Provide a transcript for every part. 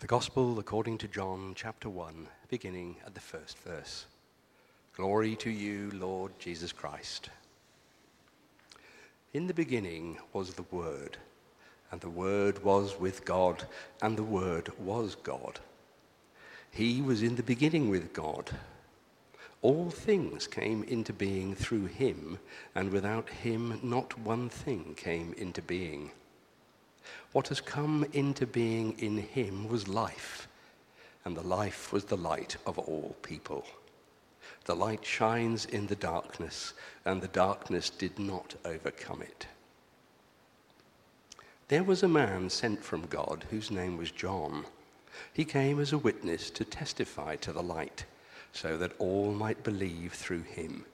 The Gospel according to John, chapter 1, beginning at the first verse. Glory to you, Lord Jesus Christ. In the beginning was the Word, and the Word was with God, and the Word was God. He was in the beginning with God. All things came into being through him, and without him not one thing came into being. What has come into being in him was life, and the life was the light of all people. The light shines in the darkness, and the darkness did not overcome it. There was a man sent from God whose name was John. He came as a witness to testify to the light, so that all might believe through him.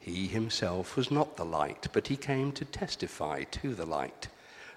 He himself was not the light, but he came to testify to the light.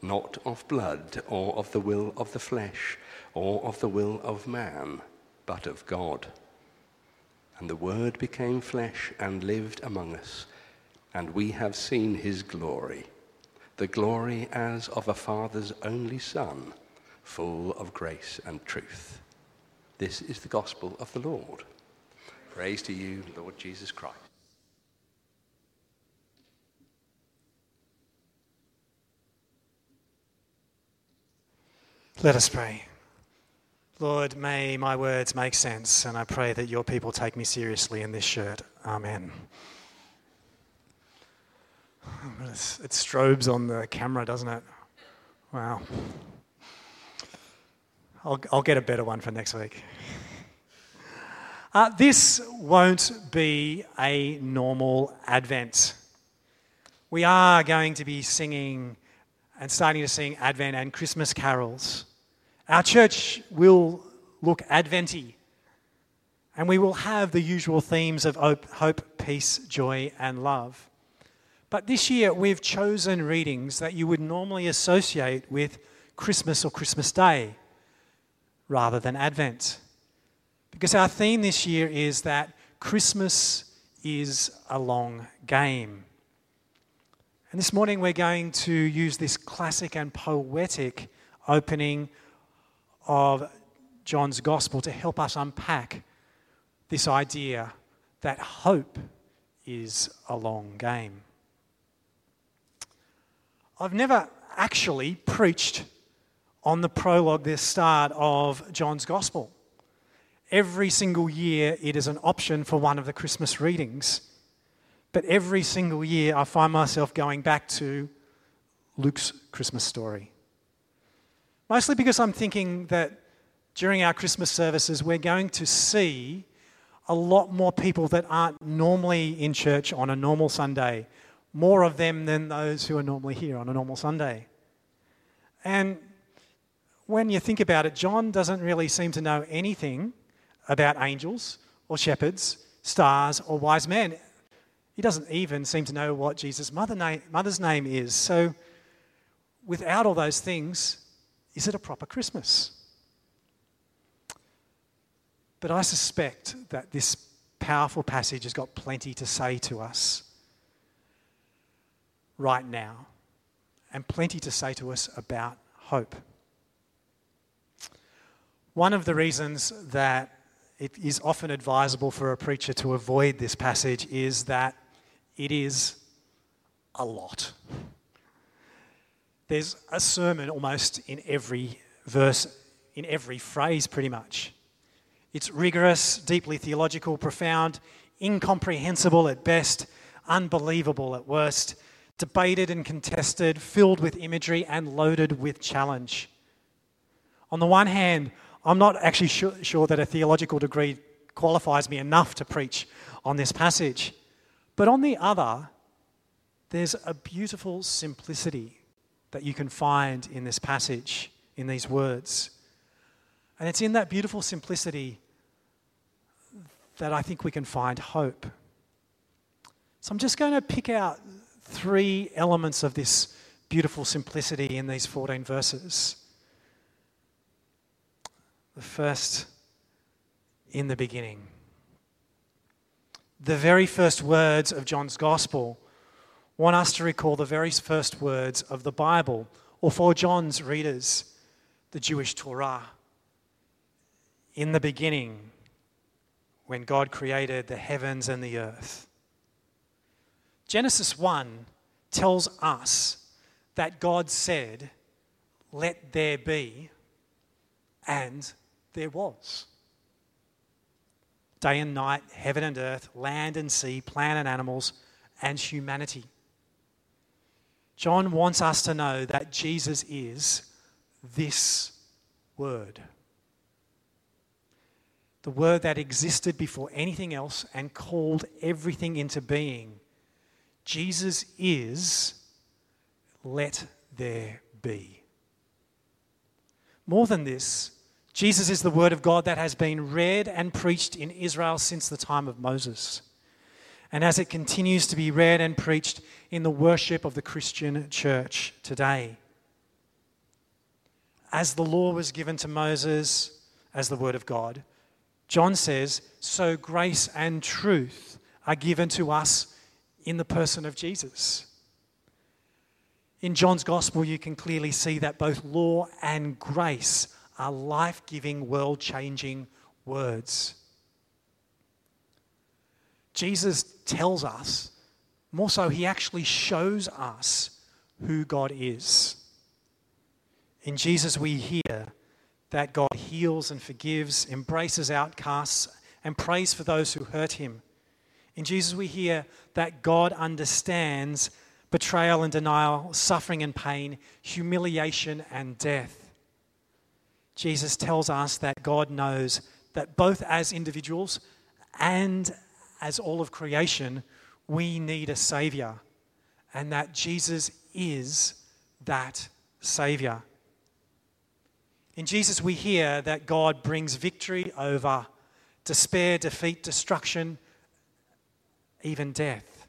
not of blood, or of the will of the flesh, or of the will of man, but of God. And the Word became flesh and lived among us, and we have seen his glory, the glory as of a Father's only Son, full of grace and truth. This is the gospel of the Lord. Praise to you, Lord Jesus Christ. Let us pray. Lord, may my words make sense, and I pray that your people take me seriously in this shirt. Amen. It strobes on the camera, doesn't it? Wow. I'll get a better one for next week. This won't be a normal Advent. We are going to be singing and starting to sing Advent and Christmas carols. Our church will look Adventy, and we will have the usual themes of hope, peace, joy, and love. But this year we've chosen readings that you would normally associate with Christmas or Christmas Day rather than Advent, because our theme this year is that Christmas is a long game. And this morning we're going to use this classic and poetic opening of John's Gospel to help us unpack this idea that hope is a long game. I've never actually preached on the prologue, the start of John's Gospel. Every single year it is an option for one of the Christmas readings, but every single year I find myself going back to Luke's Christmas story. Mostly because I'm thinking that during our Christmas services, we're going to see a lot more people that aren't normally in church on a normal Sunday, more of them than those who are normally here on a normal Sunday. And when you think about it, John doesn't really seem to know anything about angels or shepherds, stars or wise men. He doesn't even seem to know what Jesus' mother's name is. So without all those things, is it a proper Christmas? But I suspect that this powerful passage has got plenty to say to us right now, and plenty to say to us about hope. One of the reasons that it is often advisable for a preacher to avoid this passage is that it is a lot. There's a sermon almost in every verse, in every phrase pretty much. It's rigorous, deeply theological, profound, incomprehensible at best, unbelievable at worst, debated and contested, filled with imagery and loaded with challenge. On the one hand, I'm not actually sure that a theological degree qualifies me enough to preach on this passage. But on the other, there's a beautiful simplicity that you can find in this passage, in these words. And it's in that beautiful simplicity that I think we can find hope. So I'm just going to pick out three elements of this beautiful simplicity in these 14 verses. The first, in the beginning. The very first words of John's Gospel want us to recall the very first words of the Bible, or for John's readers, the Jewish Torah. In the beginning, when God created the heavens and the earth. Genesis 1 tells us that God said, "Let there be," and there was. Day and night, heaven and earth, land and sea, plant and animals, and humanity. John wants us to know that Jesus is this Word. The Word that existed before anything else and called everything into being. Jesus is, let there be. More than this, Jesus is the Word of God that has been read and preached in Israel since the time of Moses. And as it continues to be read and preached in the worship of the Christian church today. As the law was given to Moses as the Word of God, John says, so grace and truth are given to us in the person of Jesus. In John's Gospel, you can clearly see that both law and grace are life-giving, world-changing words. Jesus tells us, more so, he actually shows us who God is. In Jesus, we hear that God heals and forgives, embraces outcasts, and prays for those who hurt him. In Jesus, we hear that God understands betrayal and denial, suffering and pain, humiliation and death. Jesus tells us that God knows that both as individuals and as all of creation, we need a Saviour, and that Jesus is that Saviour. In Jesus, we hear that God brings victory over despair, defeat, destruction, even death.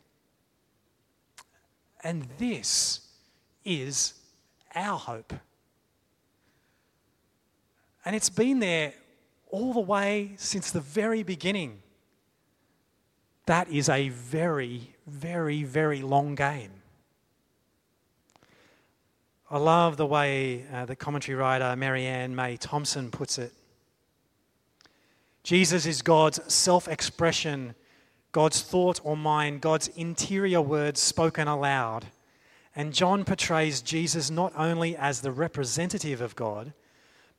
And this is our hope. And it's been there all the way since the very beginning. That is a very, very, very long game. I love the way the commentary writer Marianne Thompson puts it. Jesus is God's self-expression, God's thought or mind, God's interior words spoken aloud. And John portrays Jesus not only as the representative of God,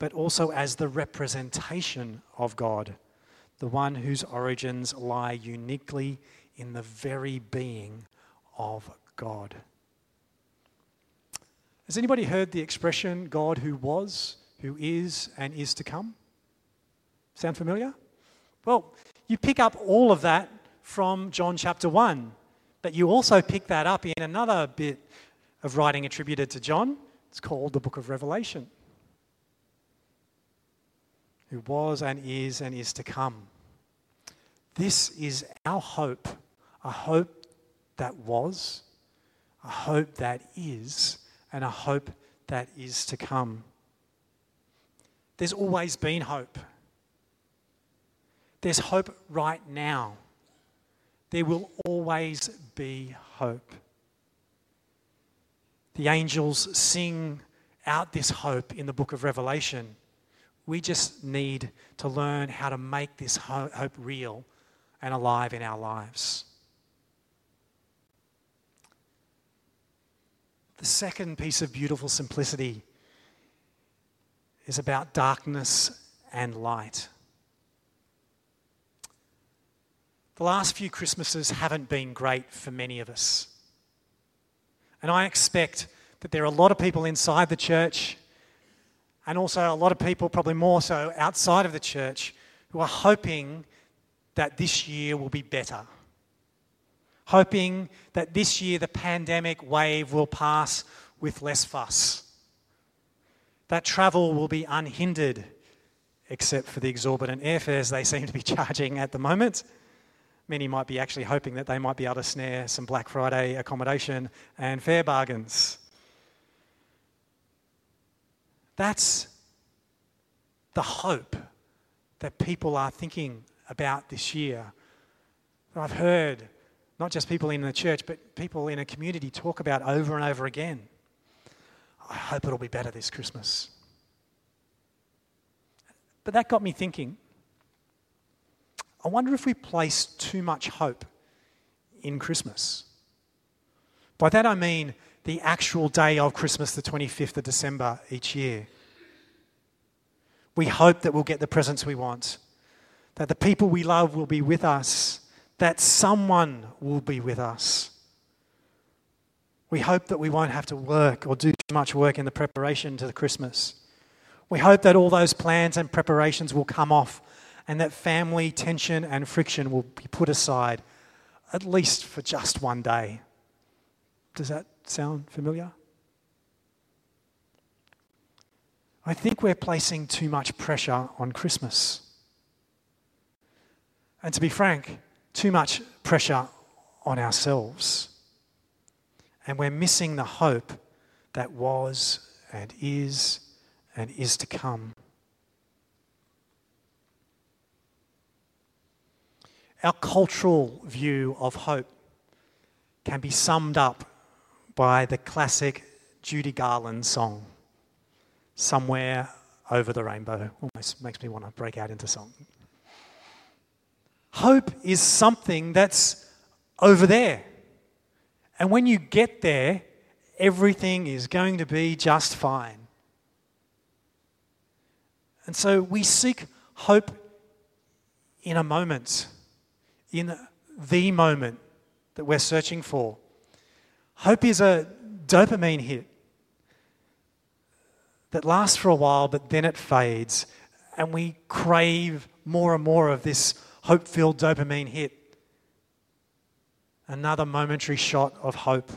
but also as the representation of God, the one whose origins lie uniquely in the very being of God. Has anybody heard the expression, God who was, who is, and is to come? Sound familiar? Well, you pick up all of that from John chapter 1, but you also pick that up in another bit of writing attributed to John. It's called the Book of Revelation. Who was and is to come. This is our hope, a hope that was, a hope that is, and a hope that is to come. There's always been hope. There's hope right now. There will always be hope. The angels sing out this hope in the Book of Revelation. We just need to learn how to make this hope real and alive in our lives. The second piece of beautiful simplicity is about darkness and light. The last few Christmases haven't been great for many of us. And I expect that there are a lot of people inside the church and also a lot of people, probably more so, outside of the church who are hoping that this year will be better. Hoping that this year the pandemic wave will pass with less fuss. That travel will be unhindered. except for the exorbitant airfares they seem to be charging at the moment. Many might be actually hoping that they might be able to snare some Black Friday accommodation and fare bargains. That's the hope that people are thinking about this year. I've heard not just people in the church, but people in a community talk about over and over again. I hope it'll be better this Christmas. But that got me thinking, I wonder if we place too much hope in Christmas. By that I mean the actual day of Christmas, the 25th of December each year. We hope that we'll get the presents we want, that the people we love will be with us, that someone will be with us. We hope that we won't have to work or do too much work in the preparation to the Christmas. We hope that all those plans and preparations will come off and that family tension and friction will be put aside, at least for just one day. Does that sound familiar? I think we're placing too much pressure on Christmas. And to be frank, too much pressure on ourselves. And we're missing the hope that was and is to come. Our cultural view of hope can be summed up by the classic Judy Garland song, Somewhere Over the Rainbow. Almost makes me want to break out into song. Hope is something that's over there. And when you get there, everything is going to be just fine. And so we seek hope in a moment, in the moment that we're searching for. Hope is a dopamine hit that lasts for a while, but then it fades, and we crave more and more of this hope-filled dopamine hit. Another momentary shot of hope.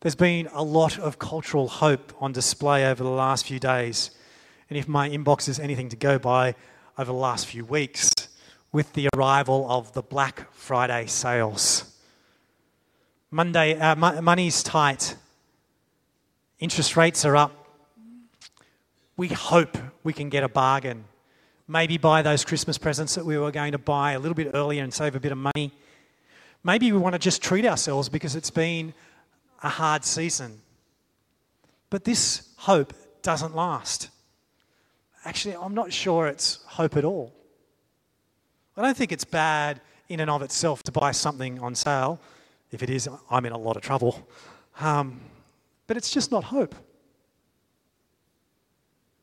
There's been a lot of cultural hope on display over the last few days, and if my inbox is anything to go by, over the last few weeks, with the arrival of the Black Friday sales. Money's tight. Interest rates are up. We hope we can get a bargain. Maybe buy those Christmas presents that we were going to buy a little bit earlier and save a bit of money. Maybe we want to just treat ourselves because it's been a hard season. But this hope doesn't last. Actually, I'm not sure it's hope at all. I don't think it's bad in and of itself to buy something on sale. If it is, I'm in a lot of trouble. But it's just not hope.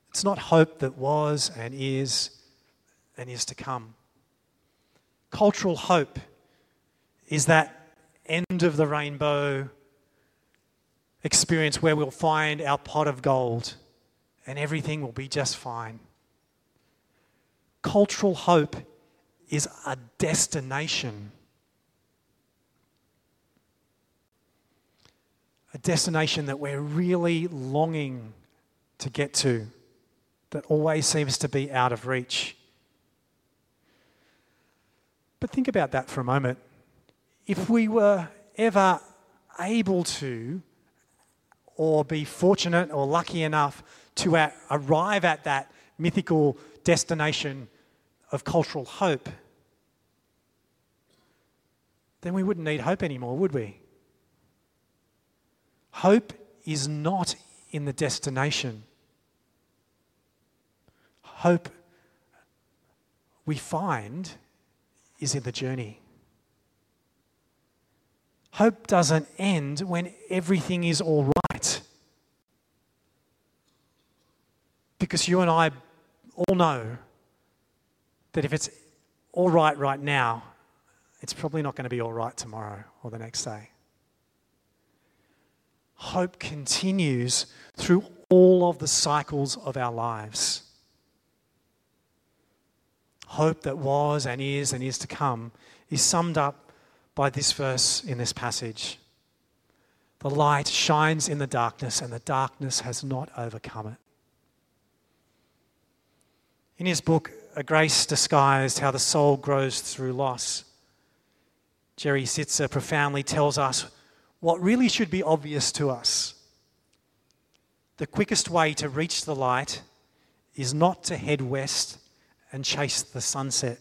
It's not hope that was and is to come. Cultural hope is that end of the rainbow experience where we'll find our pot of gold and everything will be just fine. Cultural hope is a destination. A destination that we're really longing to get to, that always seems to be out of reach. But think about that for a moment. If we were ever able to, or be fortunate or lucky enough to arrive at that mythical destination of cultural hope, then we wouldn't need hope anymore, would we? Hope is not in the destination. Hope we find is in the journey. Hope doesn't end when everything is all right. Because you and I all know that if it's all right right now, it's probably not going to be all right tomorrow or the next day. Hope continues through all of the cycles of our lives. Hope that was and is to come is summed up by this verse in this passage. The light shines in the darkness, and the darkness has not overcome it. In his book, A Grace Disguised, How the Soul Grows Through Loss, Jerry Sitzer profoundly tells us what really should be obvious to us. The quickest way to reach the light is not to head west and chase the sunset,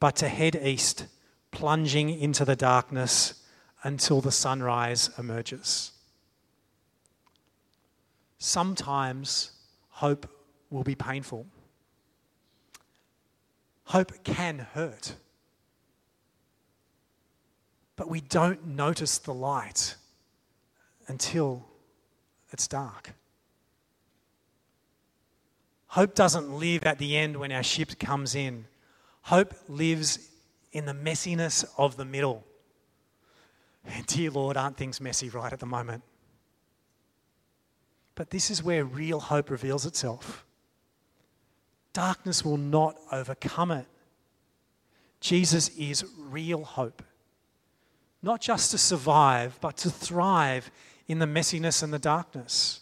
but to head east, plunging into the darkness until the sunrise emerges. Sometimes hope will be painful. Hope can hurt. But we don't notice the light until it's dark. Hope doesn't live at the end when our ship comes in. Hope lives in the messiness of the middle. And dear Lord, aren't things messy right at the moment? But this is where real hope reveals itself. Darkness will not overcome it. Jesus is real hope. Not just to survive, but to thrive in the messiness and the darkness.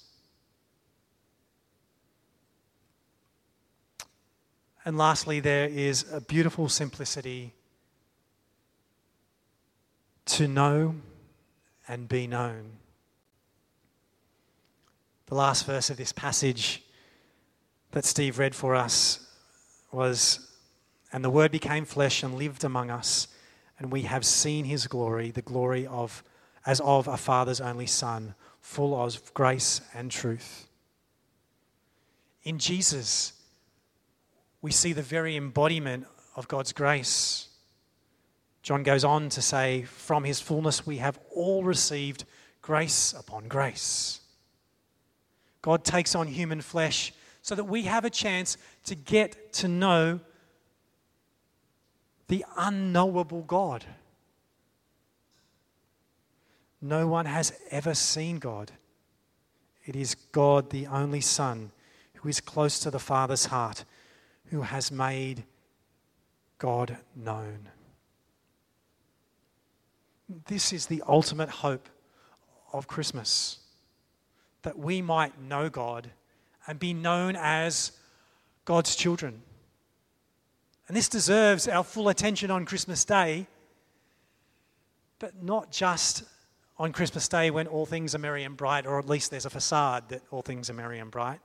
And lastly, there is a beautiful simplicity to know and be known. The last verse of this passage that Steve read for us was, "And the Word became flesh and lived among us, and we have seen his glory, the glory of as of a Father's only Son, full of grace and truth." In Jesus, we see the very embodiment of God's grace. John goes on to say, "From his fullness we have all received grace upon grace." God takes on human flesh so that we have a chance to get to know the unknowable God. No one has ever seen God. It is God, the only Son, who is close to the Father's heart, who has made God known. This is the ultimate hope of Christmas, that we might know God and be known as God's children. And this deserves our full attention on Christmas Day, but not just on Christmas Day when all things are merry and bright, or at least there's a facade that all things are merry and bright.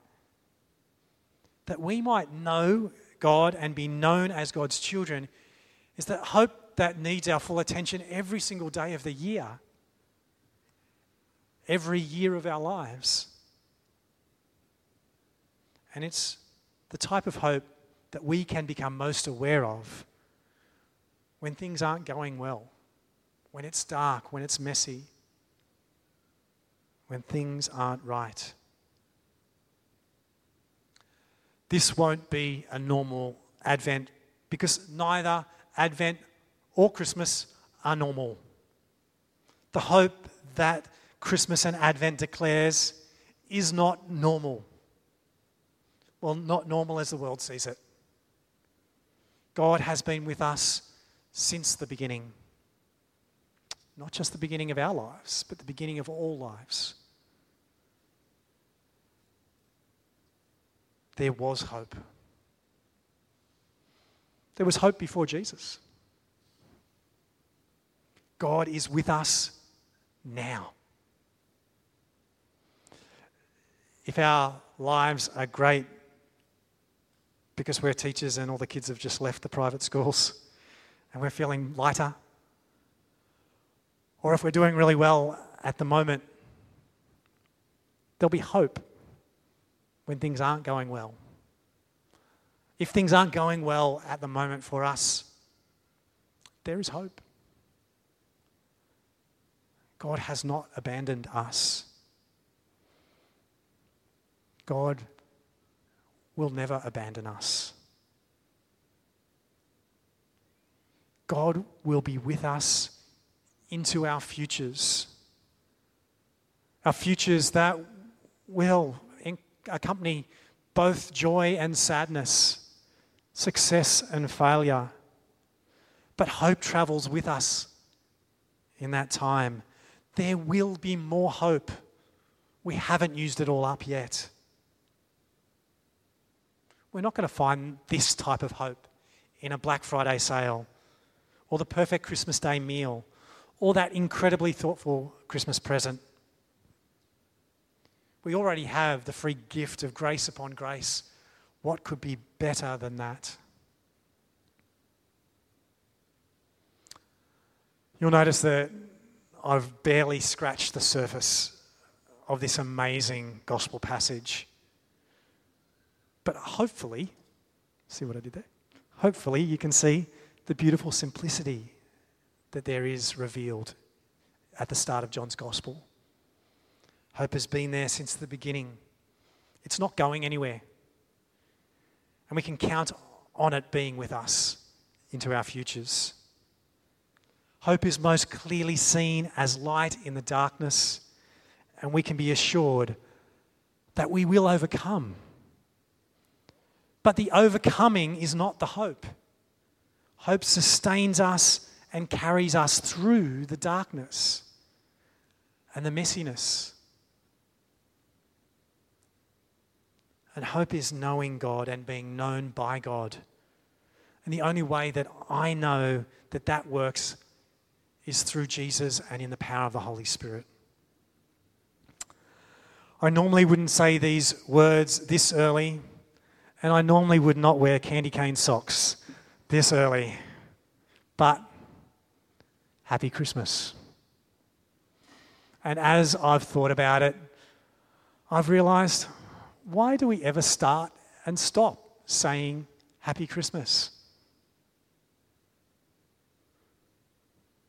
That we might know God and be known as God's children is that hope that needs our full attention every single day of the year, every year of our lives. And it's the type of hope that we can become most aware of when things aren't going well, when it's dark, when it's messy, when things aren't right. This won't be a normal Advent, because neither Advent or Christmas are normal. The hope that Christmas and Advent declares is not normal. Well, not normal as the world sees it. God has been with us since the beginning. Not just the beginning of our lives, but the beginning of all lives. There was hope. There was hope before Jesus. God is with us now. If our lives are great because we're teachers and all the kids have just left the private schools and we're feeling lighter, or if we're doing really well at the moment, there'll be hope when things aren't going well. If things aren't going well at the moment for us, there is hope. God has not abandoned us. God will never abandon us. God will be with us into our futures that will accompany both joy and sadness, success and failure. But hope travels with us in that time. There will be more hope. We haven't used it all up yet. We're not going to find this type of hope in a Black Friday sale or the perfect Christmas Day meal or that incredibly thoughtful Christmas present. We already have the free gift of grace upon grace. What could be better than that? You'll notice that I've barely scratched the surface of this amazing gospel passage. But hopefully, see what I did there? Hopefully you can see the beautiful simplicity that there is revealed at the start of John's gospel. Hope has been there since the beginning. It's not going anywhere. And we can count on it being with us into our futures. Hope is most clearly seen as light in the darkness, and we can be assured that we will overcome. But the overcoming is not the hope. Hope sustains us and carries us through the darkness and the messiness. And hope is knowing God and being known by God. And the only way that I know that that works is through Jesus and in the power of the Holy Spirit. I normally wouldn't say these words this early, and I normally would not wear candy cane socks this early. But happy Christmas. And as I've thought about it, I've realised, why do we ever start and stop saying Happy Christmas?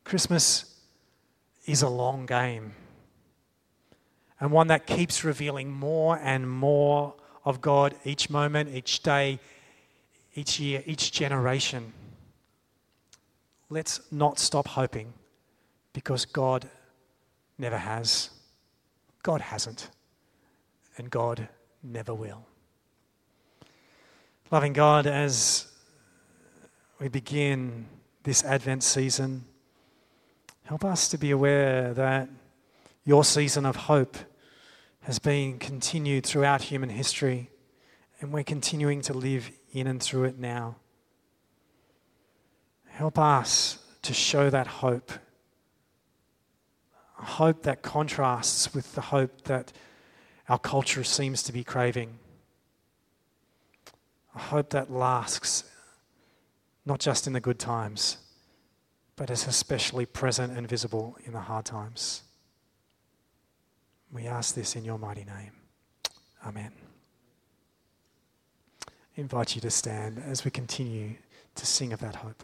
Christmas is a long game, and one that keeps revealing more and more of God each moment, each day, each year, each generation. Let's not stop hoping, because God never has. God hasn't, and God never will. Loving God, as we begin this Advent season, help us to be aware that your season of hope has been continued throughout human history, and we're continuing to live in and through it now. Help us to show that hope, a hope that contrasts with the hope that our culture seems to be craving. A hope that lasts, not just in the good times, but is especially present and visible in the hard times. We ask this in your mighty name. Amen. I invite you to stand as we continue to sing of that hope.